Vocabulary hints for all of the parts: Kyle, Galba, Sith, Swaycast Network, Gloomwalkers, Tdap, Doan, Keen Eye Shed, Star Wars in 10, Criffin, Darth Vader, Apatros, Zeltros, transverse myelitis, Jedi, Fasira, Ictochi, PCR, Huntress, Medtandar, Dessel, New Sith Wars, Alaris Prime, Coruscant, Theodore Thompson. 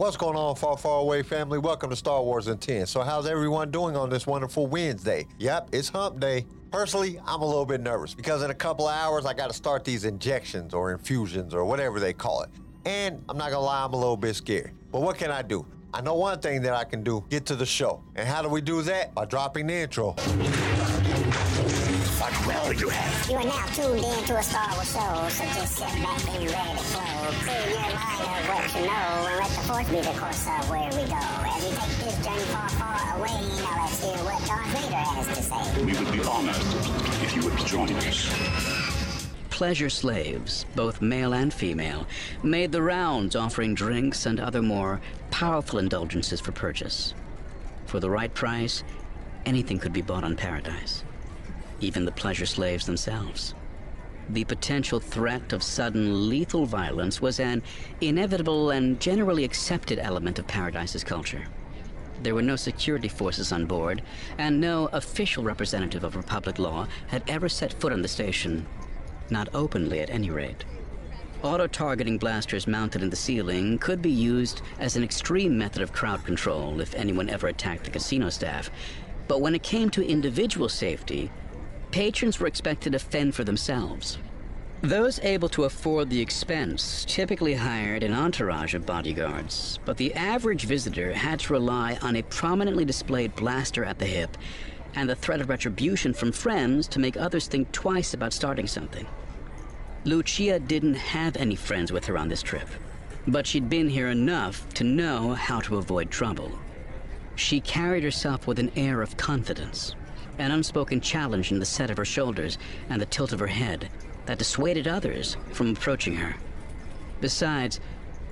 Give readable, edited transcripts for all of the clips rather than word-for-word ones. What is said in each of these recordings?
What's going on, far, far away family? Welcome to Star Wars in 10. So how's everyone doing on this wonderful Wednesday? Yep, it's hump day. Personally, I'm a little bit nervous because in a couple of hours, I got to start these injections or infusions or whatever they call it. And I'm not gonna lie, I'm a little bit scared. But what can I do? I know one thing that I can do, get to the show. And how do we do that? By dropping the intro. Fuck well you have. You are now tuned in to a Star Wars show, so just sit back and ready to flow. Clear your mind of what you know, and let the force be the course of where we go. As we take this journey far, far away, now let's hear what Darth Vader has to say. We would be honored if you would join us. Pleasure slaves, both male and female, made the rounds offering drinks and other more powerful indulgences for purchase. For the right price, anything could be bought on Paradise, even the pleasure slaves themselves. The potential threat of sudden lethal violence was an inevitable and generally accepted element of Paradise's culture. There were no security forces on board, and no official representative of Republic law had ever set foot on the station. Not openly at any rate. Auto-targeting blasters mounted in the ceiling could be used as an extreme method of crowd control if anyone ever attacked the casino staff, but when it came to individual safety, patrons were expected to fend for themselves. Those able to afford the expense typically hired an entourage of bodyguards, but the average visitor had to rely on a prominently displayed blaster at the hip and the threat of retribution from friends to make others think twice about starting something. Lucia didn't have any friends with her on this trip, but she'd been here enough to know how to avoid trouble. She carried herself with an air of confidence, an unspoken challenge in the set of her shoulders and the tilt of her head that dissuaded others from approaching her. Besides,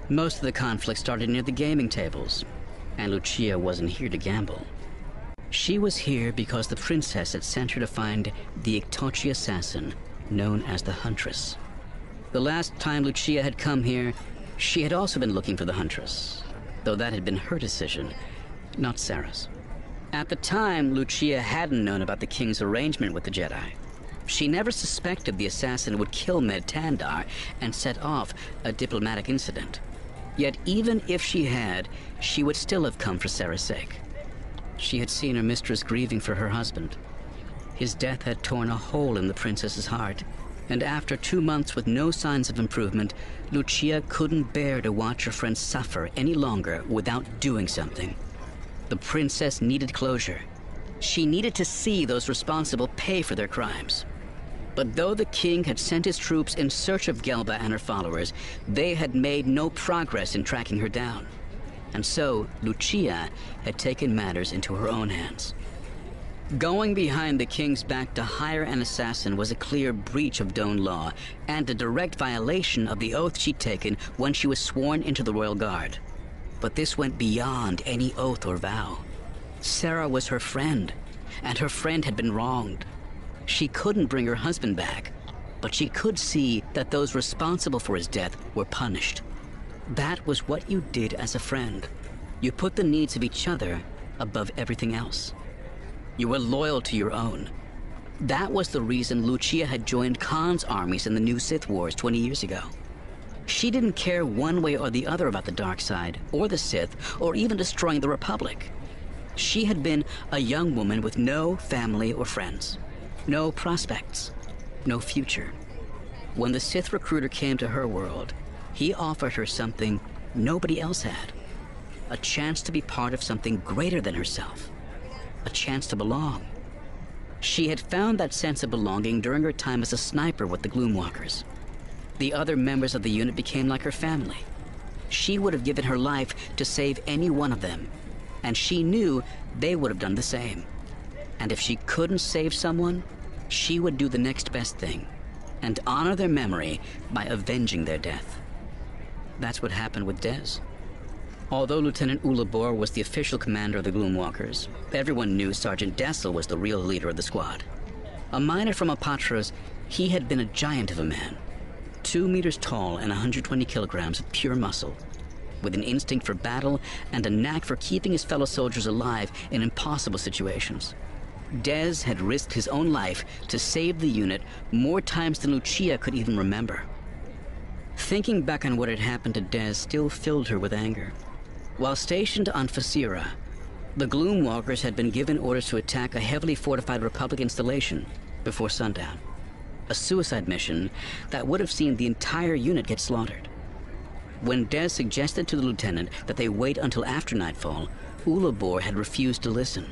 most of the conflict started near the gaming tables, and Lucia wasn't here to gamble. She was here because the princess had sent her to find the Ictochi assassin, known as the Huntress. The last time Lucia had come here, she had also been looking for the Huntress, though that had been her decision, not Sarah's. At the time, Lucia hadn't known about the King's arrangement with the Jedi. She never suspected the assassin would kill Medtandar and set off a diplomatic incident. Yet even if she had, she would still have come for Sarah's sake. She had seen her mistress grieving for her husband. His death had torn a hole in the princess's heart, and after 2 months with no signs of improvement, Lucia couldn't bear to watch her friend suffer any longer without doing something. The princess needed closure. She needed to see those responsible pay for their crimes. But though the king had sent his troops in search of Galba and her followers, they had made no progress in tracking her down. And so, Lucia had taken matters into her own hands. Going behind the king's back to hire an assassin was a clear breach of Doan law and a direct violation of the oath she'd taken when she was sworn into the royal guard. But this went beyond any oath or vow. Sarah was her friend, and her friend had been wronged. She couldn't bring her husband back, but she could see that those responsible for his death were punished. That was what you did as a friend. You put the needs of each other above everything else. You were loyal to your own. That was the reason Lucia had joined Khan's armies in the New Sith Wars 20 years ago. She didn't care one way or the other about the dark side, or the Sith, or even destroying the Republic. She had been a young woman with no family or friends, no prospects, no future. When the Sith recruiter came to her world, he offered her something nobody else had. A chance to be part of something greater than herself. A chance to belong. She had found that sense of belonging during her time as a sniper with the Gloomwalkers. The other members of the unit became like her family. She would have given her life to save any one of them, and she knew they would have done the same. And if she couldn't save someone, she would do the next best thing and honor their memory by avenging their death. That's what happened with Dessel. Although Lieutenant Ulabore was the official commander of the Gloomwalkers, everyone knew Sergeant Dessel was the real leader of the squad. A miner from Apatros, he had been a giant of a man, 2 meters tall and 120 kilograms of pure muscle, with an instinct for battle and a knack for keeping his fellow soldiers alive in impossible situations. Dessel had risked his own life to save the unit more times than Lucia could even remember. Thinking back on what had happened to Dessel still filled her with anger. While stationed on Fasira, the Gloomwalkers had been given orders to attack a heavily fortified Republic installation before sundown. A suicide mission that would have seen the entire unit get slaughtered. When Des suggested to the lieutenant that they wait until after nightfall, Ulabore had refused to listen.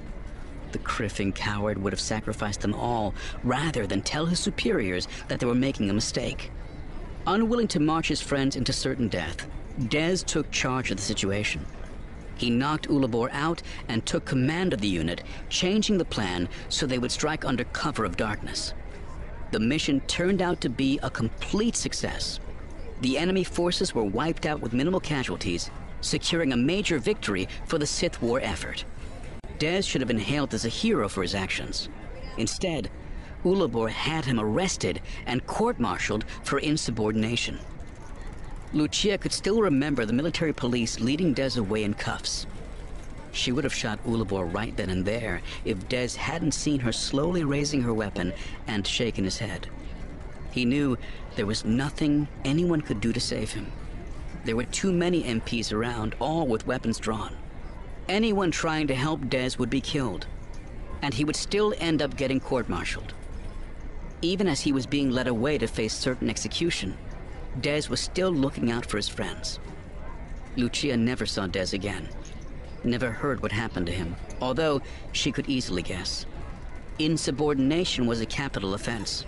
The Criffin coward would have sacrificed them all rather than tell his superiors that they were making a mistake. Unwilling to march his friends into certain death, Des took charge of the situation. He knocked Ulabore out and took command of the unit, changing the plan so they would strike under cover of darkness. The mission turned out to be a complete success. The enemy forces were wiped out with minimal casualties, securing a major victory for the Sith War effort. Des should have been hailed as a hero for his actions. Instead, Ulabore had him arrested and court-martialed for insubordination. Lucia could still remember the military police leading Des away in cuffs. She would have shot Ulabore right then and there if Des hadn't seen her slowly raising her weapon and shaking his head. He knew there was nothing anyone could do to save him. There were too many MPs around, all with weapons drawn. Anyone trying to help Des would be killed, and he would still end up getting court-martialed. Even as he was being led away to face certain execution, Des was still looking out for his friends. Lucia never saw Des again, never heard what happened to him, although she could easily guess. Insubordination was a capital offense,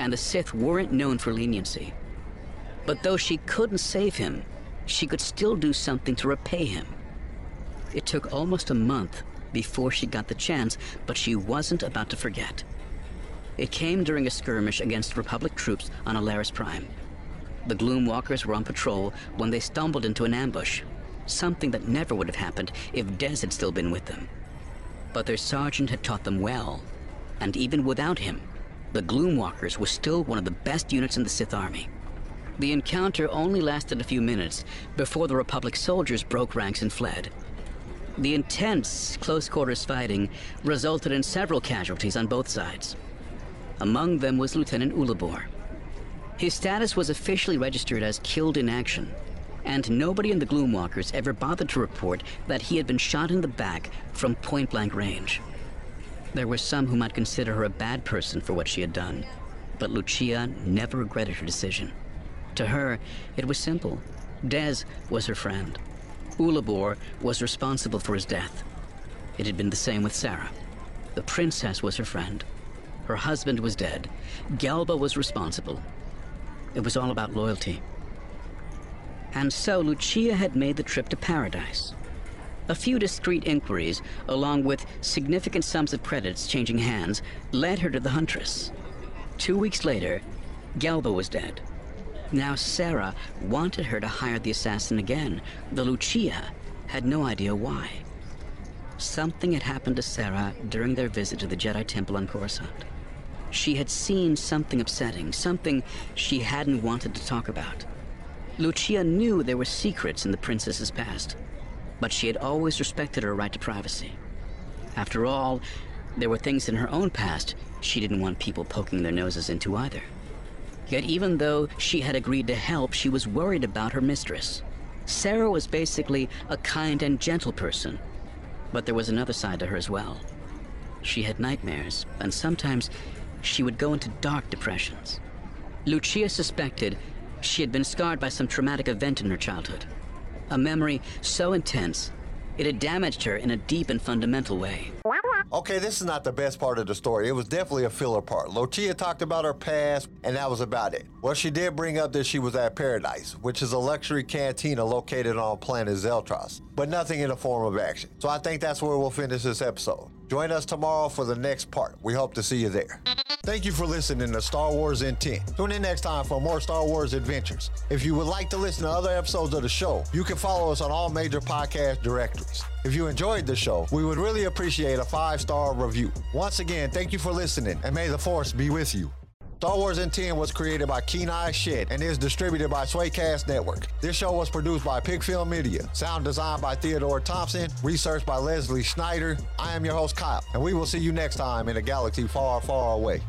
and the Sith weren't known for leniency. But though she couldn't save him, she could still do something to repay him. It took almost a month before she got the chance, but she wasn't about to forget. It came during a skirmish against Republic troops on Alaris Prime. The Gloomwalkers were on patrol when they stumbled into an ambush, something that never would have happened if Des had still been with them. But their sergeant had taught them well, and even without him, the Gloomwalkers were still one of the best units in the Sith Army. The encounter only lasted a few minutes before the Republic soldiers broke ranks and fled. The intense close-quarters fighting resulted in several casualties on both sides. Among them was Lieutenant Ulabore. His status was officially registered as killed in action, and nobody in the Gloomwalkers ever bothered to report that he had been shot in the back from point-blank range. There were some who might consider her a bad person for what she had done, but Lucia never regretted her decision. To her, it was simple. Des was her friend. Ulabore was responsible for his death. It had been the same with Sarah. The princess was her friend. Her husband was dead. Galba was responsible. It was all about loyalty. And so Lucia had made the trip to paradise. A few discreet inquiries, along with significant sums of credits changing hands, led her to the Huntress. 2 weeks later, Galba was dead. Now Sarah wanted her to hire the assassin again, though Lucia had no idea why. Something had happened to Sarah during their visit to the Jedi Temple on Coruscant. She had seen something upsetting, something she hadn't wanted to talk about. Lucia knew there were secrets in the princess's past, but she had always respected her right to privacy. After all, there were things in her own past she didn't want people poking their noses into either. Yet even though she had agreed to help, she was worried about her mistress. Sarah was basically a kind and gentle person, but there was another side to her as well. She had nightmares, and sometimes she would go into dark depressions. Lucia suspected she had been scarred by some traumatic event in her childhood, a memory so intense it had damaged her in a deep and fundamental way. Okay, this is not the best part of the story. It was definitely a filler part. Lucia talked about her past, and that was about it. Well, she did bring up that she was at Paradise, which is a luxury cantina located on planet Zeltros, but nothing in the form of action. So I think that's where we'll finish this episode. Join us tomorrow for the next part. We hope to see you there. Thank you for listening to Star Wars in 10. Tune in next time for more Star Wars adventures. If you would like to listen to other episodes of the show, you can follow us on all major podcast directories. If you enjoyed the show, we would really appreciate a 5-star review. Once again, thank you for listening, and may the Force be with you. Star Wars in 10 was created by Keen Eye Shed and is distributed by Swaycast Network. This show was produced by Pig Film Media. Sound design by Theodore Thompson. Research by Leslie Schneider. I am your host, Kyle, and we will see you next time in a galaxy far, far away.